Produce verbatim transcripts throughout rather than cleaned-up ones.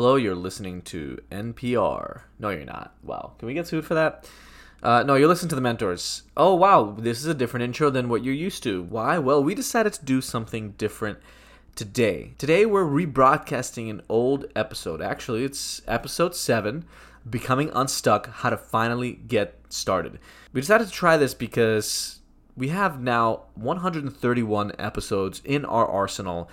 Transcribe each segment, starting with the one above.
Hello, you're listening to N P R. No, you're not. Wow. Can we get sued for that? Uh, no, you're listening to The Mentors. Oh, wow. This is a different intro than what you're used to. Why? Well, we decided to do something different today. Today, we're rebroadcasting an old episode. Actually, it's episode seven, Becoming Unstuck, How to Finally Get Started. We decided to try this because we have now one hundred thirty-one episodes in our arsenal,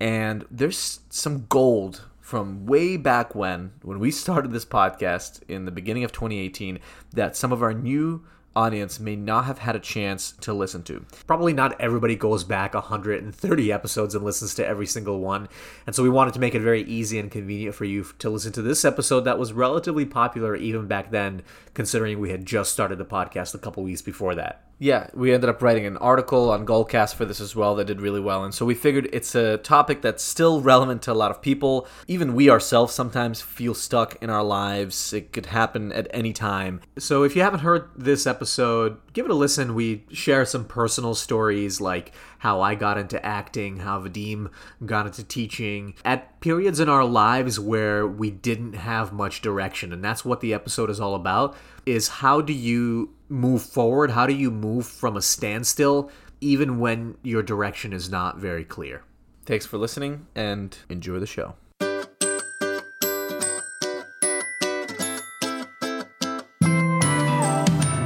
and there's some gold from way back when, when we started this podcast in the beginning of twenty eighteen, that some of our new audience may not have had a chance to listen to. Probably not everybody goes back one hundred thirty episodes and listens to every single one. And so we wanted to make it very easy and convenient for you to listen to this episode that was relatively popular even back then, considering we had just started the podcast a couple weeks before that. Yeah, we ended up writing an article on Goldcast for this as well that did really well. And so we figured it's a topic that's still relevant to a lot of people. Even we ourselves sometimes feel stuck in our lives. It could happen at any time. So if you haven't heard this episode, give it a listen. We share some personal stories like how I got into acting, how Vadim got into teaching, at periods in our lives where we didn't have much direction. And that's what the episode is all about, is how do you move forward? How do you move from a standstill even when your direction is not very clear? Thanks for listening and enjoy the show.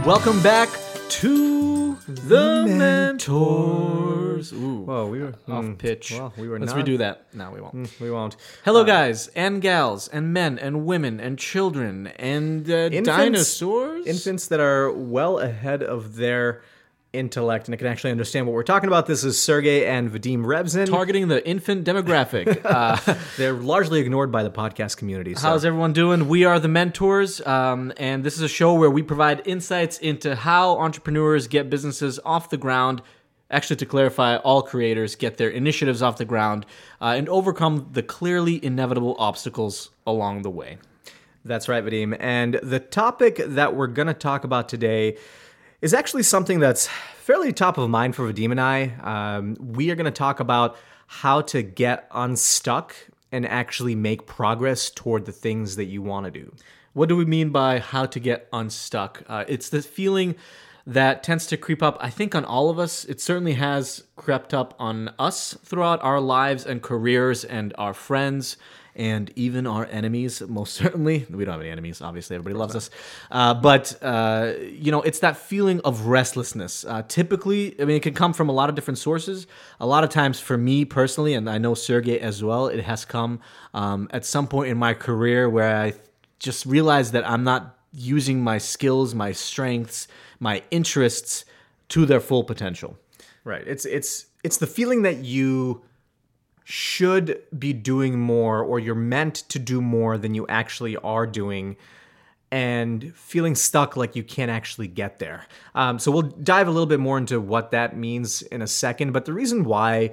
Welcome back to The Mentors. Ooh. Whoa, we were off mm, pitch. Well, we were Let's not. redo that. No, we won't. Mm, we won't. Hello, uh, guys and gals and men and women and children and uh, infants, dinosaurs. Infants that are well ahead of their intellect and it can actually understand what we're talking about. This is Sergey and Vadim Rebzin. Targeting the infant demographic. Uh, They're largely ignored by the podcast community. So. How's everyone doing? We are The Mentors, um, and this is a show where we provide insights into how entrepreneurs get businesses off the ground. Actually, to clarify, all creators get their initiatives off the ground uh, and overcome the clearly inevitable obstacles along the way. That's right, Vadim. And the topic that we're going to talk about today is actually something that's fairly top of mind for Vadim and I. Um, we are going to talk about how to get unstuck and actually make progress toward the things that you want to do. What do we mean by how to get unstuck? Uh, it's the feeling that tends to creep up, I think, on all of us. It certainly has crept up on us throughout our lives and careers and our friends and even our enemies, most certainly. We don't have any enemies, obviously. Everybody loves us. Uh, but, uh, you know, it's that feeling of restlessness. Uh, typically, I mean, it can come from a lot of different sources. A lot of times for me personally, and I know Sergey as well, it has come um, at some point in my career where I just realized that I'm not using my skills, my strengths, my interests to their full potential. Right. It's it's it's the feeling that you should be doing more, or you're meant to do more than you actually are doing, and feeling stuck like you can't actually get there. Um, so we'll dive a little bit more into what that means in a second. But the reason why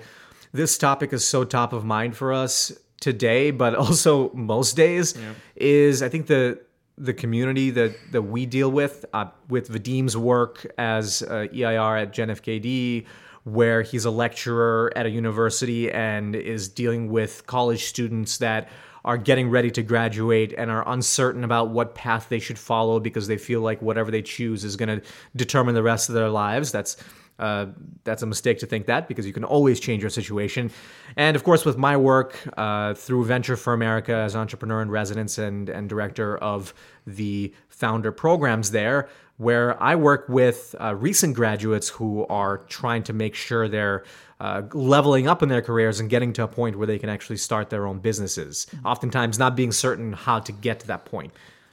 this topic is so top of mind for us today, but also most days, yeah. is I think the the community that, that we deal with, uh, with Vadim's work as uh, E I R at GenFKD, where he's a lecturer at a university and is dealing with college students that are getting ready to graduate and are uncertain about what path they should follow because they feel like whatever they choose is going to determine the rest of their lives. That's uh, that's a mistake to think that, because you can always change your situation. And of course, with my work uh, through Venture for America as entrepreneur in residence and, and director of the founder programs there, where I work with uh, recent graduates who are trying to make sure they're uh, leveling up in their careers and getting to a point where they can actually start their own businesses, oftentimes not being certain how to get to that point.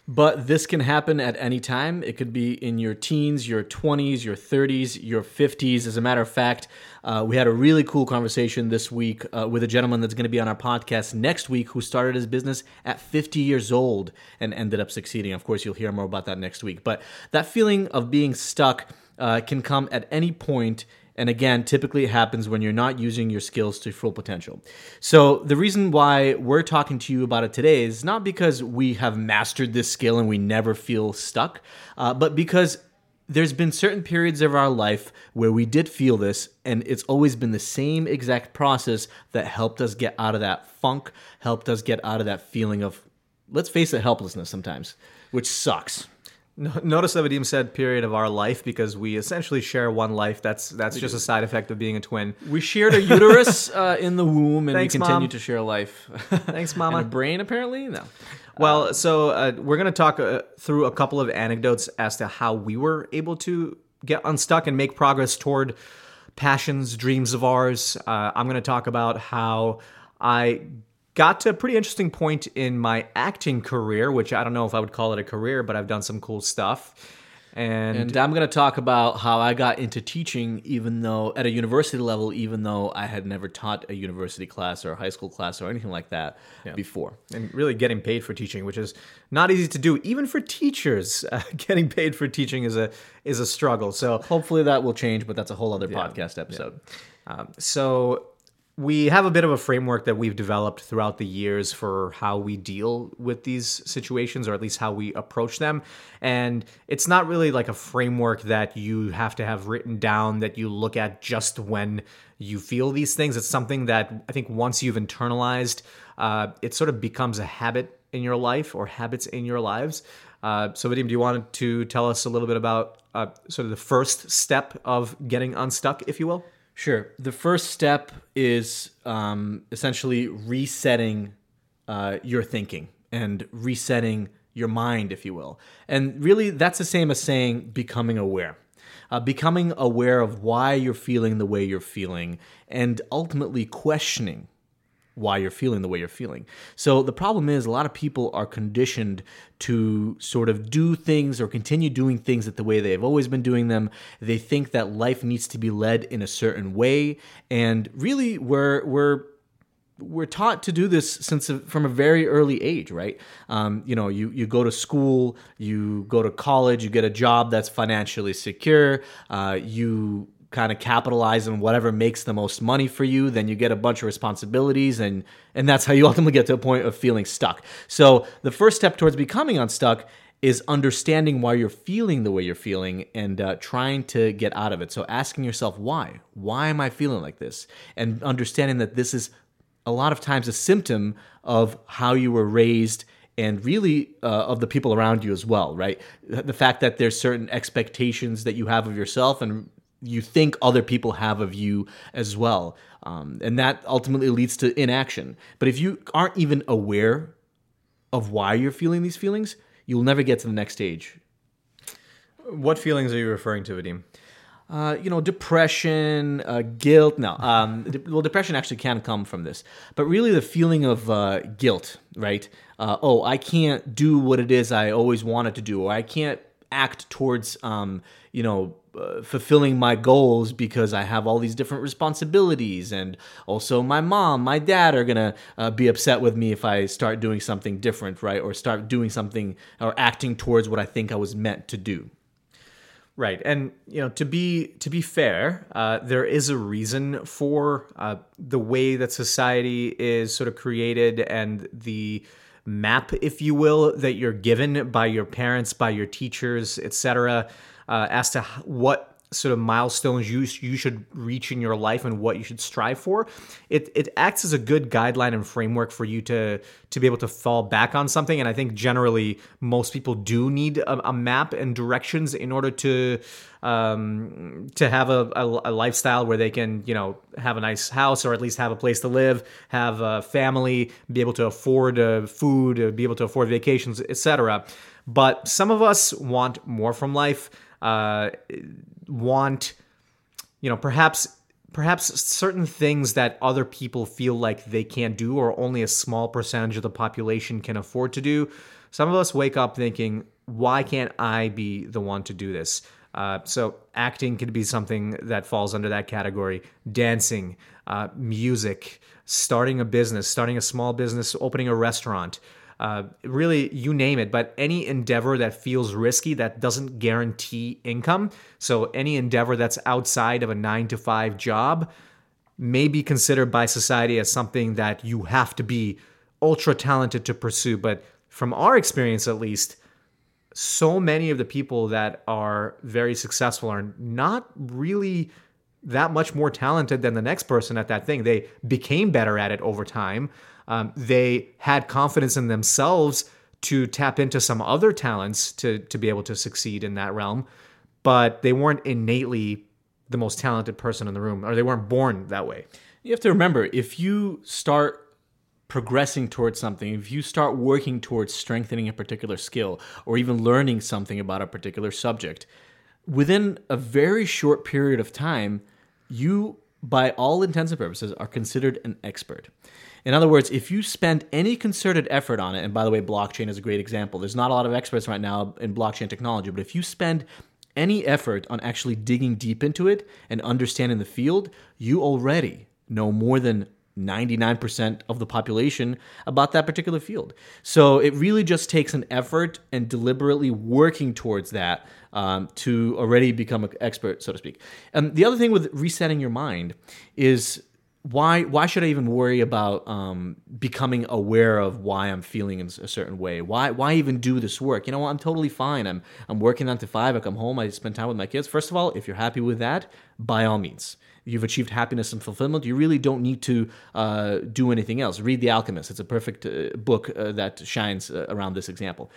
But this can happen at any time. It could be in your teens, your twenties, your thirties, your fifties. As a matter of fact, uh, we had a really cool conversation this week uh, with a gentleman that's going to be on our podcast next week who started his business at fifty years old and ended up succeeding. Of course, you'll hear more about that next week. But that feeling of being stuck uh, can come at any point. And again, typically it happens when you're not using your skills to full potential. So the reason why we're talking to you about it today is not because we have mastered this skill and we never feel stuck, uh, but because There's been certain periods of our life where we did feel this, and it's always been the same exact process that helped us get out of that funk, helped us get out of that feeling of, let's face it, helplessness sometimes, which sucks. Notice that Vadim said period of our life because we essentially share one life. That's that's just a side effect of being a twin. We shared a uterus uh, in the womb, and Thanks, we continue Mom. to share life. Thanks, Mama. And a brain, apparently? No. Well, so uh, we're going to talk uh, through a couple of anecdotes as to how we were able to get unstuck and make progress toward passions, dreams of ours. Uh, I'm going to talk about how I got to a pretty interesting point in my acting career, which I don't know if I would call it a career, but I've done some cool stuff. And, and I'm going to talk about how I got into teaching even though at a university level, even though I had never taught a university class or a high school class or anything like that yeah. before. And really getting paid for teaching, which is not easy to do. Even for teachers, uh, getting paid for teaching is a is a struggle. So hopefully that will change, but that's a whole other yeah, podcast episode. Yeah. Um, so... We have a bit of a framework that we've developed throughout the years for how we deal with these situations, or at least how we approach them. And it's not really like a framework that you have to have written down that you look at just when you feel these things. It's something that I think once you've internalized, uh, it sort of becomes a habit in your life or habits in your lives. Uh, so, Vadim, do you want to tell us a little bit about uh, sort of the first step of getting unstuck, if you will? Sure. The first step is um, essentially resetting uh, your thinking and resetting your mind, if you will. And really, that's the same as saying becoming aware. Uh, becoming aware of why you're feeling the way you're feeling and ultimately questioning why you're feeling the way you're feeling. So the problem is a lot of people are conditioned to sort of do things or continue doing things that the way they've always been doing them. They think that life needs to be led in a certain way. And really, we're we're we're taught to do this since from a very early age, right? Um, you know, you, you go to school, you go to college, you get a job that's financially secure, uh, you... kind of capitalize on whatever makes the most money for you, then you get a bunch of responsibilities, and and that's how you ultimately get to a point of feeling stuck. So the first step towards becoming unstuck is understanding why you're feeling the way you're feeling and uh, trying to get out of it. So asking yourself, why? Why am I feeling like this? And understanding that this is a lot of times a symptom of how you were raised and really uh, of the people around you as well, right? The fact that there's certain expectations that you have of yourself and you think other people have of you as well. Um, and that ultimately leads to inaction. But if you aren't even aware of why you're feeling these feelings, you'll never get to the next stage. What feelings are you referring to, Vadim? Uh, you know, depression, uh, guilt. No, um, de- well, depression actually can come from this. But really the feeling of uh, guilt, right? Uh, oh, I can't do what it is I always wanted to do, or I can't act towards, um, you know, Uh, fulfilling my goals because I have all these different responsibilities, and also my mom, my dad are gonna uh, be upset with me if I start doing something different, right? Or start doing something or acting towards what I think I was meant to do. Right, and you know, to be to be fair, uh, there is a reason for uh, the way that society is sort of created and the map, if you will, that you're given by your parents, by your teachers, et cetera. Uh, as to what sort of milestones you you should reach in your life and what you should strive for. It it acts as a good guideline and framework for you to to be able to fall back on something. And I think generally most people do need a, a map and directions in order to um, to have a, a, a lifestyle where they can, you know, have a nice house or at least have a place to live, have a family, be able to afford uh, food, uh, be able to afford vacations, et cetera. But some of us want more from life. Uh, want, you know, perhaps perhaps certain things that other people feel like they can't do or only a small percentage of the population can afford to do. Some of us wake up thinking, why can't I be the one to do this? Uh, so acting could be something that falls under that category. Dancing, uh, music, starting a business, starting a small business, opening a restaurant. Uh, really, you name it, but any endeavor that feels risky, that doesn't guarantee income. So any endeavor that's outside of a nine to five job may be considered by society as something that you have to be ultra talented to pursue. But from our experience, at least, so many of the people that are very successful are not really that much more talented than the next person at that thing. They became better at it over time. Um, they had confidence in themselves to tap into some other talents to, to be able to succeed in that realm, but they weren't innately the most talented person in the room, or they weren't born that way. You have to remember, if you start progressing towards something, if you start working towards strengthening a particular skill or even learning something about a particular subject, within a very short period of time, you, by all intents and purposes, are considered an expert. In other words, if you spend any concerted effort on it, and by the way, blockchain is a great example. There's not a lot of experts right now in blockchain technology, but if you spend any effort on actually digging deep into it and understanding the field, you already know more than ninety-nine percent of the population about that particular field. So it really just takes an effort and deliberately working towards that um, to already become an expert, so to speak. And the other thing with resetting your mind is why why should I even worry about um, becoming aware of why I'm feeling in a certain way? Why why even do this work? You know, I'm totally fine. I'm I'm working nine to five. I come home. I spend time with my kids. First of all, if you're happy with that, by all means. You've achieved happiness and fulfillment. You really don't need to uh, do anything else. Read The Alchemist. It's a perfect uh, book uh, that shines uh, around this example.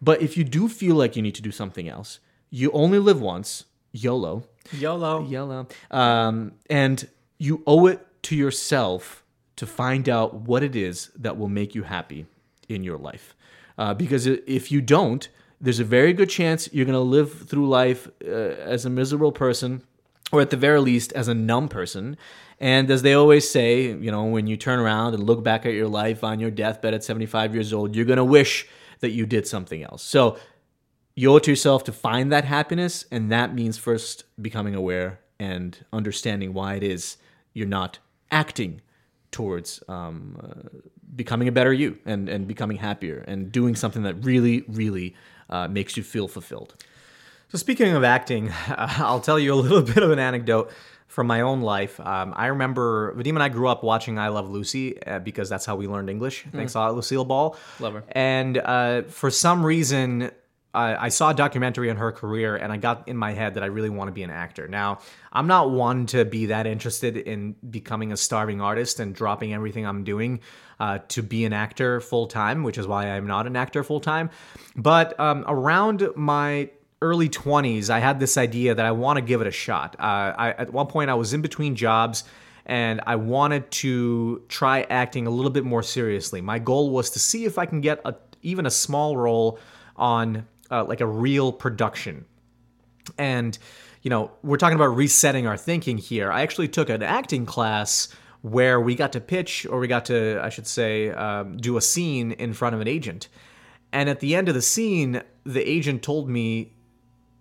But if you do feel like you need to do something else, you only live once. YOLO. YOLO. YOLO. Um, and you owe it to yourself to find out what it is that will make you happy in your life. Uh, because if you don't, there's a very good chance you're going to live through life uh, as a miserable person, or at the very least, as a numb person. And as they always say, you know, when you turn around and look back at your life on your deathbed at seventy-five years old, you're going to wish that you did something else. So you owe it to yourself to find that happiness, and that means first becoming aware and understanding why it is you're not acting towards um, uh, becoming a better you and, and becoming happier and doing something that really, really uh, makes you feel fulfilled. So speaking of acting, uh, I'll tell you a little bit of an anecdote from my own life. Um, I remember Vadim and I grew up watching I Love Lucy uh, because that's how we learned English. Thanks mm. a lot, Lucille Ball. Love her. And uh, for some reason, I, I saw a documentary on her career, and I got in my head that I really want to be an actor. Now, I'm not one to be that interested in becoming a starving artist and dropping everything I'm doing uh, to be an actor full-time, which is why I'm not an actor full-time. But um, around my early twenties, I had this idea that I want to give it a shot. Uh, I, at one point, I was in between jobs, and I wanted to try acting a little bit more seriously. My goal was to see if I can get a, even a small role on uh, like a real production. And, you know, we're talking about resetting our thinking here. I actually took an acting class where we got to pitch, or we got to, I should say, um, do a scene in front of an agent. And at the end of the scene, the agent told me,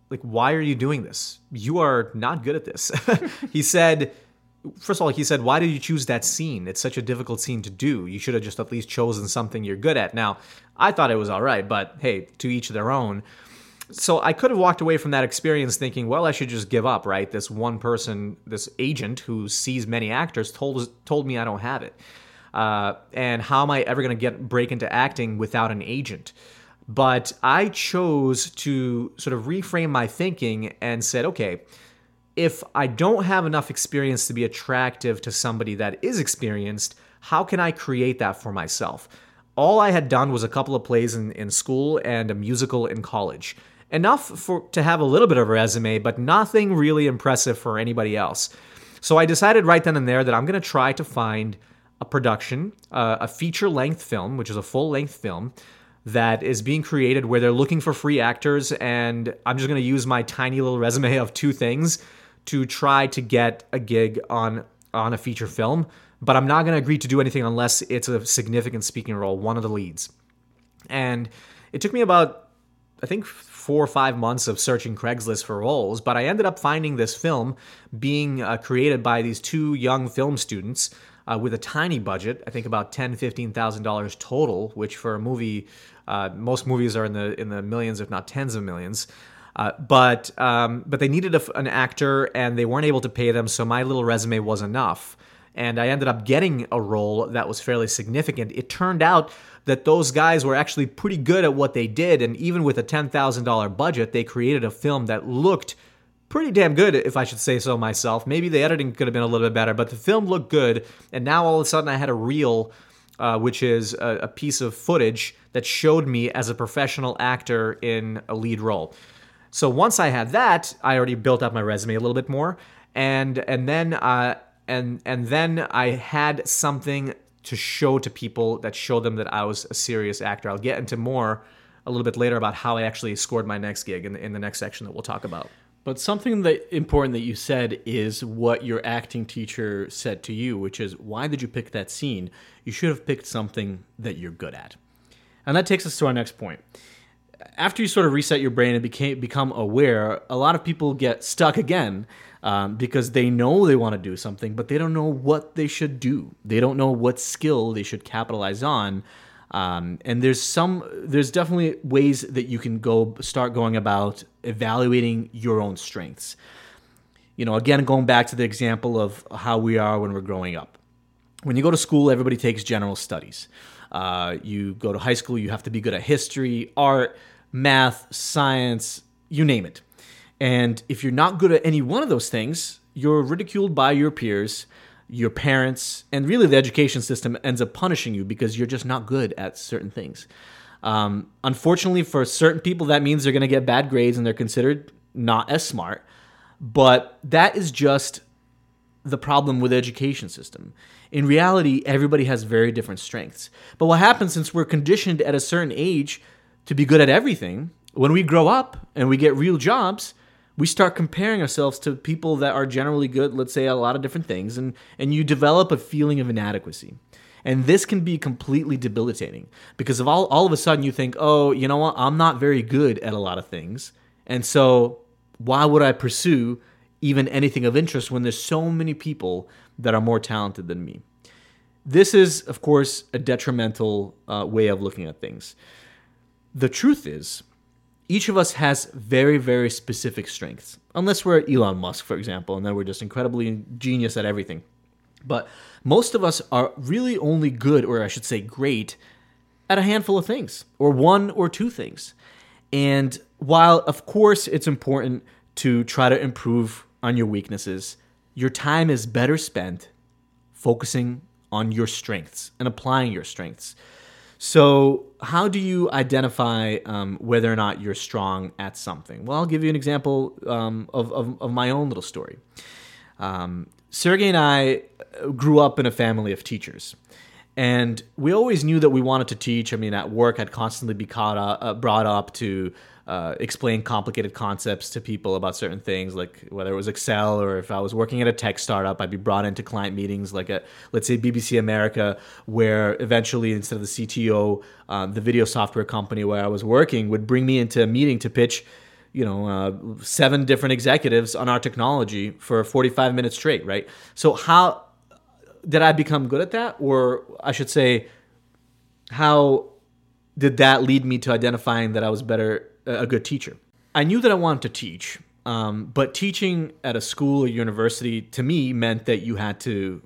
like, why are you doing this? You are not good at this. He said, first of all, he said, why did you choose that scene? It's such a difficult scene to do. You should have just at least chosen something you're good at. Now, I thought it was all right, but hey, to each their own. So I could have walked away from that experience thinking, well, I should just give up, right? This one person, this agent who sees many actors told told me I don't have it. Uh, and how am I ever going to get break into acting without an agent? But I chose to sort of reframe my thinking and said, okay, if I don't have enough experience to be attractive to somebody that is experienced, how can I create that for myself? All I had done was a couple of plays in, in school and a musical in college. Enough for to have a little bit of a resume, but nothing really impressive for anybody else. So I decided right then and there that I'm going to try to find a production, uh, a feature-length film, which is a full-length film, that is being created where they're looking for free actors, and I'm just going to use my tiny little resume of two things to try to get a gig on on a feature film, but I'm not going to agree to do anything unless it's a significant speaking role, one of the leads. And it took me about, I think, four or five months of searching Craigslist for roles, but I ended up finding this film being uh, created by these two young film students uh, with a tiny budget, I think about ten thousand dollars, fifteen thousand dollars total, which for a movie... Uh, most movies are in the in the millions, if not tens of millions. Uh, but um, but they needed a, an actor, and they weren't able to pay them, so my little resume was enough. And I ended up getting a role that was fairly significant. It turned out that those guys were actually pretty good at what they did, and even with a ten thousand dollars budget, they created a film that looked pretty damn good, if I should say so myself. Maybe the editing could have been a little bit better, but the film looked good, and now all of a sudden I had a reel, uh, which is a, a piece of footage that showed me as a professional actor in a lead role. So once I had that, I already built up my resume a little bit more, and and then uh, and and then I had something to show to people that showed them that I was a serious actor. I'll get into more a little bit later about how I actually scored my next gig in the, in the next section that we'll talk about. But something that important that you said is what your acting teacher said to you, which is, why did you pick that scene? You should have picked something that you're good at. And that takes us to our next point. After you sort of reset your brain and became, become aware, a lot of people get stuck again um, because they know they want to do something, but they don't know what they should do. They don't know what skill they should capitalize on. Um, and there's some, there's definitely ways that you can go start going about evaluating your own strengths. You know, again, going back to the example of how we are when we're growing up. When you go to school, everybody takes general studies. Uh, you go to high school, you have to be good at history, art, math, science, you name it. And if you're not good at any one of those things, you're ridiculed by your peers, your parents, and really the education system ends up punishing you because you're just not good at certain things. Um, unfortunately, for certain people, that means they're going to get bad grades and they're considered not as smart. But that is just the problem with the education system. In reality, everybody has very different strengths. But what happens, since we're conditioned at a certain age to be good at everything, when we grow up and we get real jobs, we start comparing ourselves to people that are generally good, let's say, at a lot of different things, and, and you develop a feeling of inadequacy. And this can be completely debilitating because of all, all of a sudden you think, oh, you know what, I'm not very good at a lot of things, and so why would I pursue even anything of interest when there's so many people that are more talented than me? This is, of course, a detrimental uh, way of looking at things. The truth is, each of us has very, very specific strengths, unless we're Elon Musk, for example, and then we're just incredibly genius at everything. But most of us are really only good, or I should say great, at a handful of things, or one or two things. And while, of course, it's important to try to improve on your weaknesses, your time is better spent focusing on your strengths and applying your strengths. So how do you identify um, whether or not you're strong at something? Well, I'll give you an example um, of, of, of my own little story. Um, Sergey and I grew up in a family of teachers, and we always knew that we wanted to teach. I mean, at work, I'd constantly be caught up, uh, brought up to uh, explain complicated concepts to people about certain things, like whether it was Excel, or if I was working at a tech startup, I'd be brought into client meetings like at, let's say, B B C America, where eventually, instead of the C T O, uh, the video software company where I was working would bring me into a meeting to pitch, you know, uh, seven different executives on our technology for forty-five minutes straight, right? So how did I become good at that? Or I should say, how did that lead me to identifying that I was better, a good teacher? I knew that I wanted to teach, um, but teaching at a school or university to me meant that you had to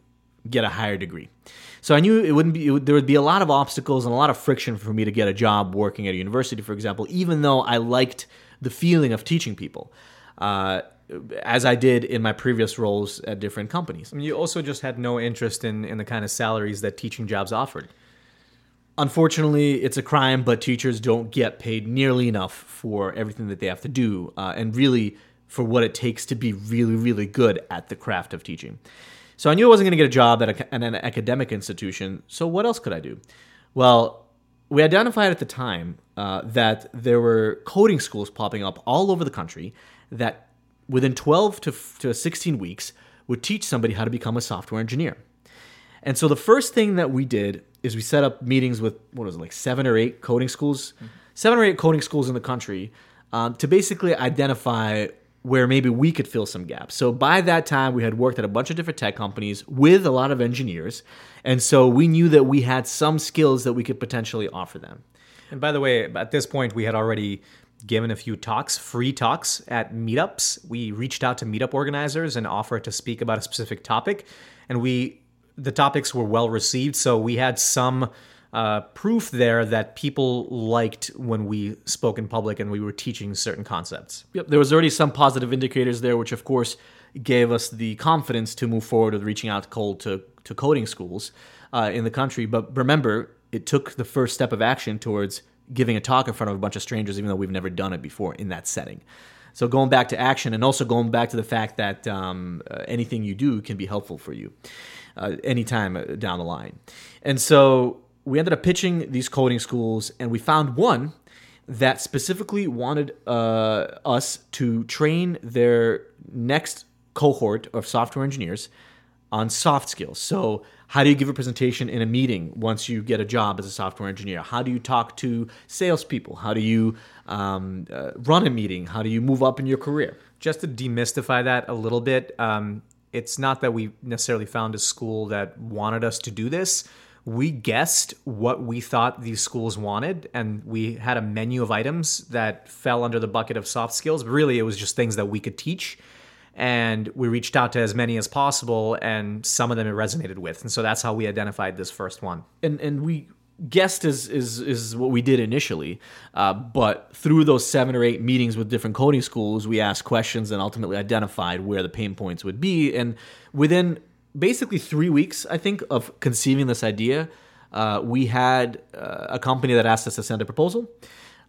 get a higher degree. So I knew it wouldn't be, it would, there would be a lot of obstacles and a lot of friction for me to get a job working at a university, for example, even though I liked the feeling of teaching people, uh, as I did in my previous roles at different companies. I mean, you also just had no interest in, in the kind of salaries that teaching jobs offered. Unfortunately, it's a crime, but teachers don't get paid nearly enough for everything that they have to do, uh, and really for what it takes to be really, really good at the craft of teaching. So I knew I wasn't going to get a job at, a, at an academic institution, so what else could I do? Well, we identified at the time uh, that there were coding schools popping up all over the country that within twelve to sixteen weeks would teach somebody how to become a software engineer. And so the first thing that we did is we set up meetings with, what was it, like seven or eight coding schools? Mm-hmm. Seven or eight coding schools in the country um, to basically identify where maybe we could fill some gaps. So by that time, we had worked at a bunch of different tech companies with a lot of engineers. And so we knew that we had some skills that we could potentially offer them. And by the way, at this point, we had already given a few talks, free talks at meetups. We reached out to meetup organizers and offered to speak about a specific topic. And we the topics were well received. So we had some uh, proof there that people liked when we spoke in public and we were teaching certain concepts. Yep, there was already some positive indicators there, which of course gave us the confidence to move forward with reaching out cold to, to coding schools uh, in the country. But remember, it took the first step of action towards giving a talk in front of a bunch of strangers, even though we've never done it before in that setting. So going back to action, and also going back to the fact that um, uh, anything you do can be helpful for you uh, anytime down the line. And so we ended up pitching these coding schools, and we found one that specifically wanted uh, us to train their next cohort of software engineers on soft skills. So how do you give a presentation in a meeting once you get a job as a software engineer? How do you talk to salespeople? How do you um, uh, run a meeting? How do you move up in your career? Just to demystify that a little bit, um, it's not that we necessarily found a school that wanted us to do this. We guessed what we thought these schools wanted, and we had a menu of items that fell under the bucket of soft skills. But really, it was just things that we could teach. And we reached out to as many as possible, and some of them it resonated with. And so that's how we identified this first one. And and we guessed is is, is what we did initially. Uh, but through those seven or eight meetings with different coding schools, we asked questions and ultimately identified where the pain points would be. And within basically three weeks, I think, of conceiving this idea, uh, we had uh, a company that asked us to send a proposal.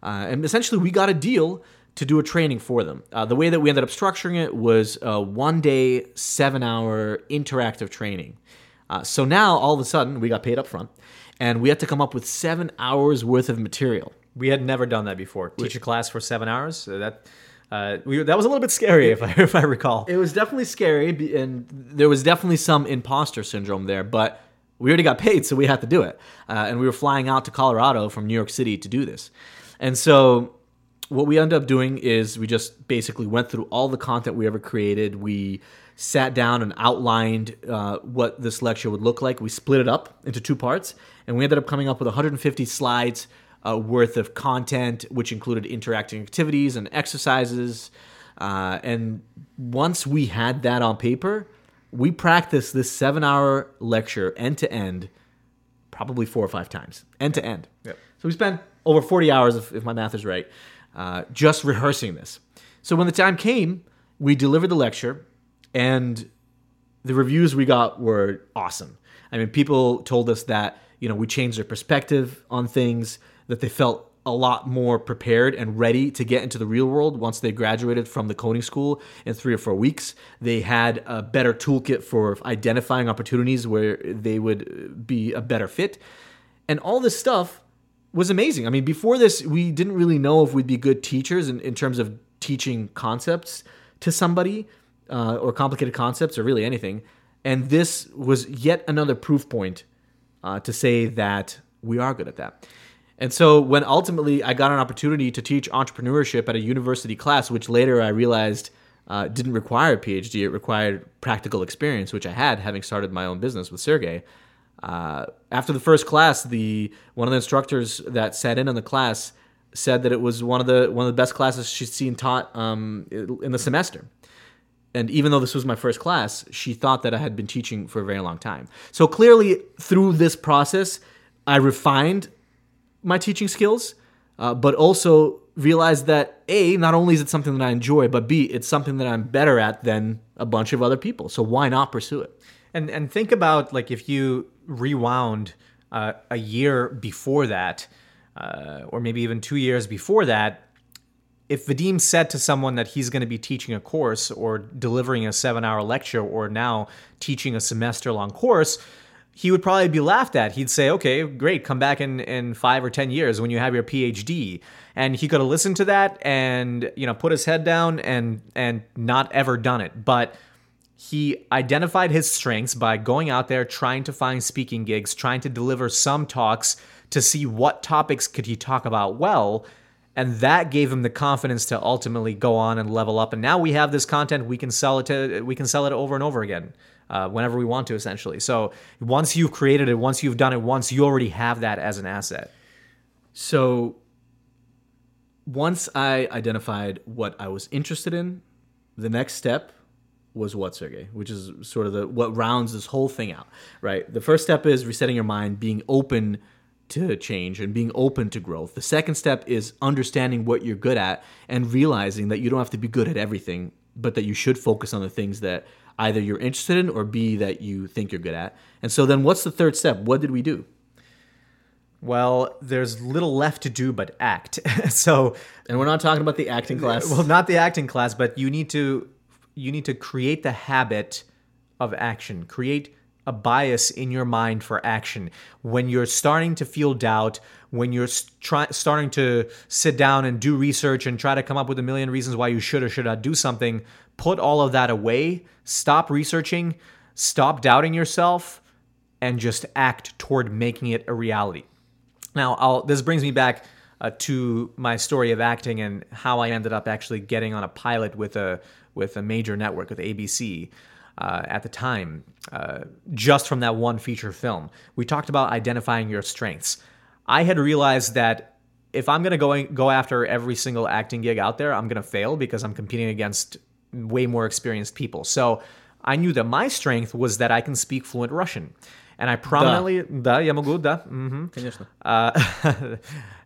Uh, and essentially, we got a deal to do a training for them. Uh, the way that we ended up structuring it was a one-day, seven-hour interactive training. Uh, so now, all of a sudden, we got paid up front, and we had to come up with seven hours worth of material. We had never done that before. Teach a class for seven hours? So that uh, we, that was a little bit scary, if I, if I recall. It was definitely scary, and there was definitely some imposter syndrome there, but we already got paid, so we had to do it. Uh, and we were flying out to Colorado from New York City to do this. And so what we ended up doing is we just basically went through all the content we ever created. We sat down and outlined uh, what this lecture would look like. We split it up into two parts, and we ended up coming up with one hundred fifty slides uh, worth of content, which included interacting activities and exercises. Uh, and once we had that on paper, we practiced this seven-hour lecture end-to-end probably four or five times, end-to-end. Yep. So we spent over forty hours, if, if my math is right, Uh, just rehearsing this. So when the time came, we delivered the lecture, and the reviews we got were awesome. I mean, people told us that, you know, we changed their perspective on things, that they felt a lot more prepared and ready to get into the real world once they graduated from the coding school in three or four weeks. They had a better toolkit for identifying opportunities where they would be a better fit. And all this stuff was amazing. I mean, before this, we didn't really know if we'd be good teachers in, in terms of teaching concepts to somebody uh, or complicated concepts or really anything. And this was yet another proof point uh, to say that we are good at that. And so when ultimately I got an opportunity to teach entrepreneurship at a university class, which later I realized uh, didn't require a P H D, it required practical experience, which I had, having started my own business with Sergey. Uh, after the first class, the one of the instructors that sat in on the class said that it was one of the one of the best classes she'd seen taught um, in the semester. And even though this was my first class, she thought that I had been teaching for a very long time. So clearly, through this process, I refined my teaching skills, uh, but also realized that A, not only is it something that I enjoy, but B, it's something that I'm better at than a bunch of other people. So why not pursue it? And and think about, like, if you rewound uh, a year before that, uh, or maybe even two years before that, if Vadim said to someone that he's going to be teaching a course or delivering a seven-hour lecture or now teaching a semester-long course, he would probably be laughed at. He'd say, okay, great, come back in, in five or ten years when you have your P H D. And he could have listened to that and, you know, put his head down and and not ever done it. But he identified his strengths by going out there, trying to find speaking gigs, trying to deliver some talks to see what topics could he talk about well, and that gave him the confidence to ultimately go on and level up. And now we have this content; we can sell it to, we can sell it over and over again, uh, whenever we want to, essentially. So once you've created it, once you've done it once, you already have that as an asset. So once I identified what I was interested in, the next step was what, Sergey? Which is sort of the what rounds this whole thing out, right? The first step is resetting your mind, being open to change and being open to growth. The second step is understanding what you're good at and realizing that you don't have to be good at everything, but that you should focus on the things that either you're interested in or B, that you think you're good at. And so then what's the third step? What did we do? Well, there's little left to do but act. So, and we're not talking about the acting class. Well, not the acting class, but you need to you need to create the habit of action. Create a bias in your mind for action. When you're starting to feel doubt, when you're try, starting to sit down and do research and try to come up with a million reasons why you should or should not do something, put all of that away, stop researching, stop doubting yourself, and just act toward making it a reality. Now, I'll, this brings me back uh, to my story of acting and how I ended up actually getting on a pilot with a with a major network, with A B C. Uh, at the time, uh, just from that one feature film. We talked about identifying your strengths. I had realized that if I'm going to go after every single acting gig out there, I'm going to fail because I'm competing against way more experienced people. So I knew that my strength was that I can speak fluent Russian. And I prominently... Да, я могу, да. Конечно.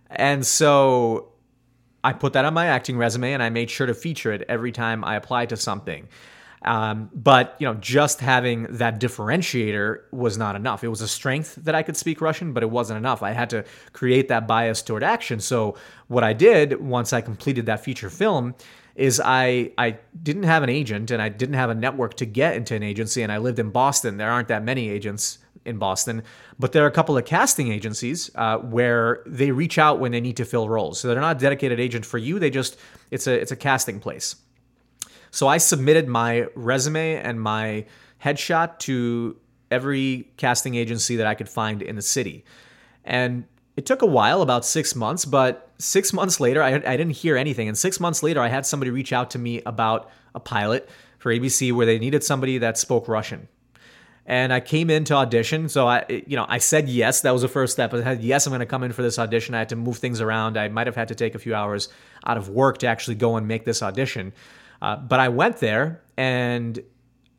And so I put that on my acting resume and I made sure to feature it every time I applied to something. Um, but, you know, just having that differentiator was not enough. It was a strength that I could speak Russian, but it wasn't enough. I had to create that bias toward action. So what I did once I completed that feature film is I, I didn't have an agent and I didn't have a network to get into an agency. And I lived in Boston. There aren't that many agents in Boston, but there are a couple of casting agencies uh, where they reach out when they need to fill roles. So they're not a dedicated agent for you. They just, it's a, it's a casting place. So I submitted my resume and my headshot to every casting agency that I could find in the city. And it took a while, about six months, but six months later, I, I didn't hear anything. And six months later, I had somebody reach out to me about a pilot for A B C where they needed somebody that spoke Russian. And I came in to audition. So I, you know, I said yes. That was the first step. I said, yes, I'm going to come in for this audition. I had to move things around. I might have had to take a few hours out of work to actually go and make this audition. Uh, but I went there and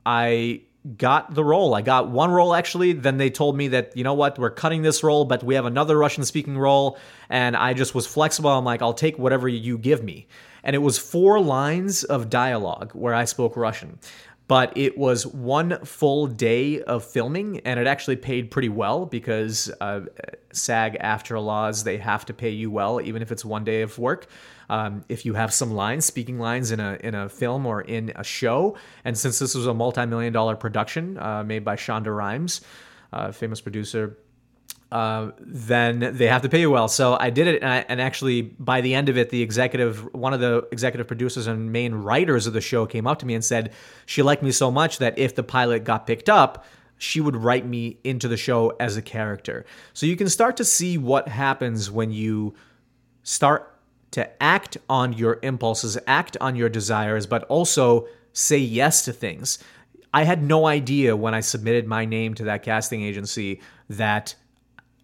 I got the role. I got one role, actually. Then they told me that, you know what, we're cutting this role, but we have another Russian-speaking role. And I just was flexible. I'm like, I'll take whatever you give me. And it was four lines of dialogue where I spoke Russian. But it was one full day of filming, and it actually paid pretty well because uh, SAG-A F T R A laws, they have to pay you well, even if it's one day of work. Um, if you have some lines, speaking lines in a in a film or in a show, and since this was a multi-million dollar production uh, made by Shonda Rhimes, uh, famous producer, uh, then they have to pay you well. So I did it, and, I, and actually by the end of it, the executive, one of the executive producers and main writers of the show came up to me and said she liked me so much that if the pilot got picked up, she would write me into the show as a character. So you can start to see what happens when you start to act on your impulses, act on your desires, but also say yes to things. I had no idea when I submitted my name to that casting agency that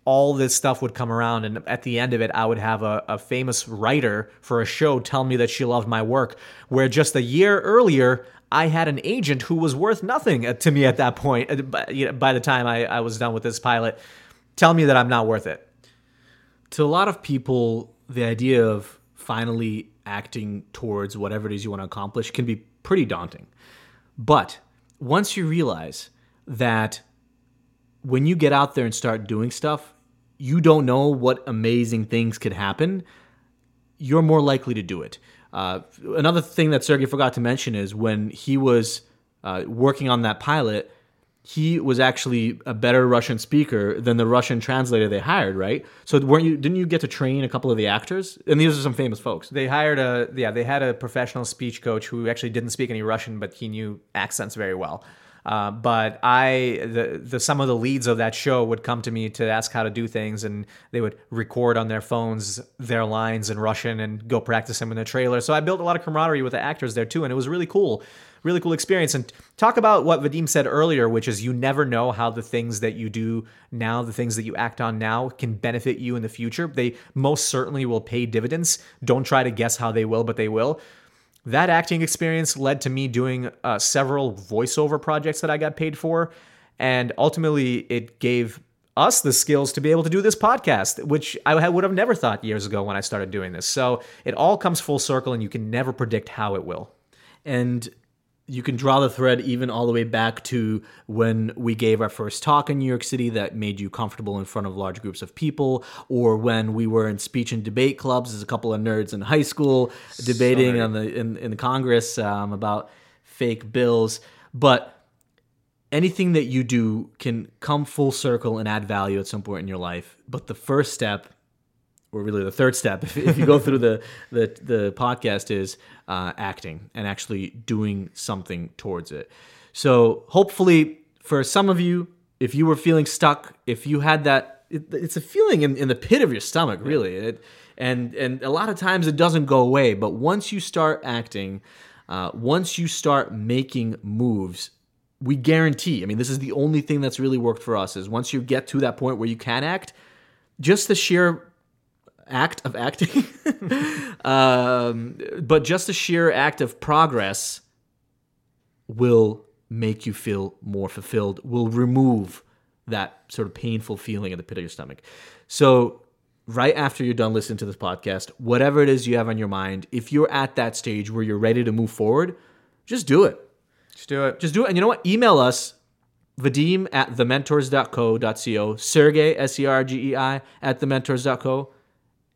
all this stuff would come around, and at the end of it, I would have a, a famous writer for a show tell me that she loved my work, where just a year earlier, I had an agent who was worth nothing to me at that point, by the time I, I was done with this pilot, tell me that I'm not worth it. To a lot of people, the idea of finally acting towards whatever it is you want to accomplish can be pretty daunting. But once you realize that when you get out there and start doing stuff, you don't know what amazing things could happen, you're more likely to do it. Uh, another thing that Sergey forgot to mention is when he was uh, working on that pilot, he was actually a better Russian speaker than the Russian translator they hired, right? So weren't you? Didn't you get to train a couple of the actors? And these are some famous folks. They hired a yeah. They had a professional speech coach who actually didn't speak any Russian, but he knew accents very well. Uh, but I, the, the some of the leads of that show would come to me to ask how to do things, and they would record on their phones their lines in Russian and go practice them in the trailer. So I built a lot of camaraderie with the actors there too, and it was really cool. Really cool experience. And talk about what Vadim said earlier, which is you never know how the things that you do now, the things that you act on now, can benefit you in the future. They most certainly will pay dividends. Don't try to guess how they will, but they will. That acting experience led to me doing uh, several voiceover projects that I got paid for. And ultimately, it gave us the skills to be able to do this podcast, which I would have never thought years ago when I started doing this. So it all comes full circle, and you can never predict how it will. And you can draw the thread even all the way back to when we gave our first talk in New York City that made you comfortable in front of large groups of people, or when we were in speech and debate clubs as a couple of nerds in high school debating Sorry. on the in, in Congress um, about fake bills. But anything that you do can come full circle and add value at some point in your life. But the first step, or really the third step, if, if you go through the, the, the podcast, is uh, acting and actually doing something towards it. So hopefully for some of you, if you were feeling stuck, if you had that, it, it's a feeling in, in the pit of your stomach, really. It, and, and a lot of times it doesn't go away. But once you start acting, uh, once you start making moves, we guarantee, I mean, this is the only thing that's really worked for us, is once you get to that point where you can act, just the sheer act of acting um but just the sheer act of progress will make you feel more fulfilled, will remove that sort of painful feeling at the pit of your stomach. So right after you're done listening to this podcast, whatever it is you have on your mind, if you're at that stage where you're ready to move forward, just do it. Just do it. Just do it. And you know what? Email us, Vadim at the mentors dot co dot co, Sergey, S E R G E I, at the mentors dot co.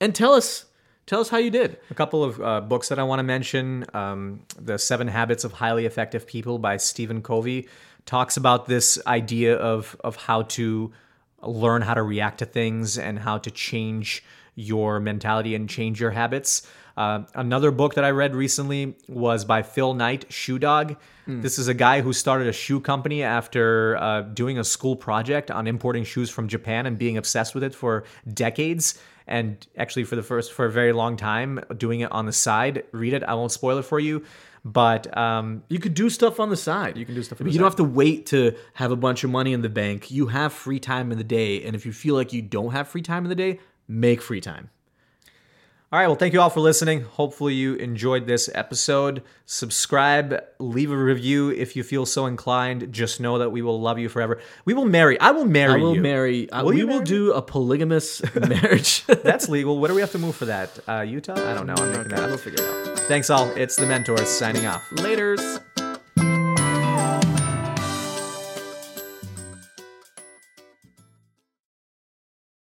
And tell us, tell us how you did. A couple of uh, books that I want to mention. Um, The Seven Habits of Highly Effective People by Stephen Covey talks about this idea of, of how to learn how to react to things and how to change your mentality and change your habits. Uh, another book that I read recently was by Phil Knight, Shoe Dog. Mm. This is a guy who started a shoe company after uh, doing a school project on importing shoes from Japan and being obsessed with it for decades. And actually for the first, for a very long time, doing it on the side. Read it. I won't spoil it for you. But um, you could do stuff on the side. You can do stuff on the side. You don't have to wait to have a bunch of money in the bank. You have free time in the day. And if you feel like you don't have free time in the day, make free time. All right, well, thank you all for listening. Hopefully you enjoyed this episode. Subscribe, leave a review if you feel so inclined. Just know that we will love you forever. We will marry. I will marry you. I will you. marry. Will we will marry? do a polygamous marriage. That's legal. What do we have to move for that? Uh, Utah? I don't know. I'm making okay, that up. We'll figure it out. Thanks all. It's The Mentors signing off. Laters.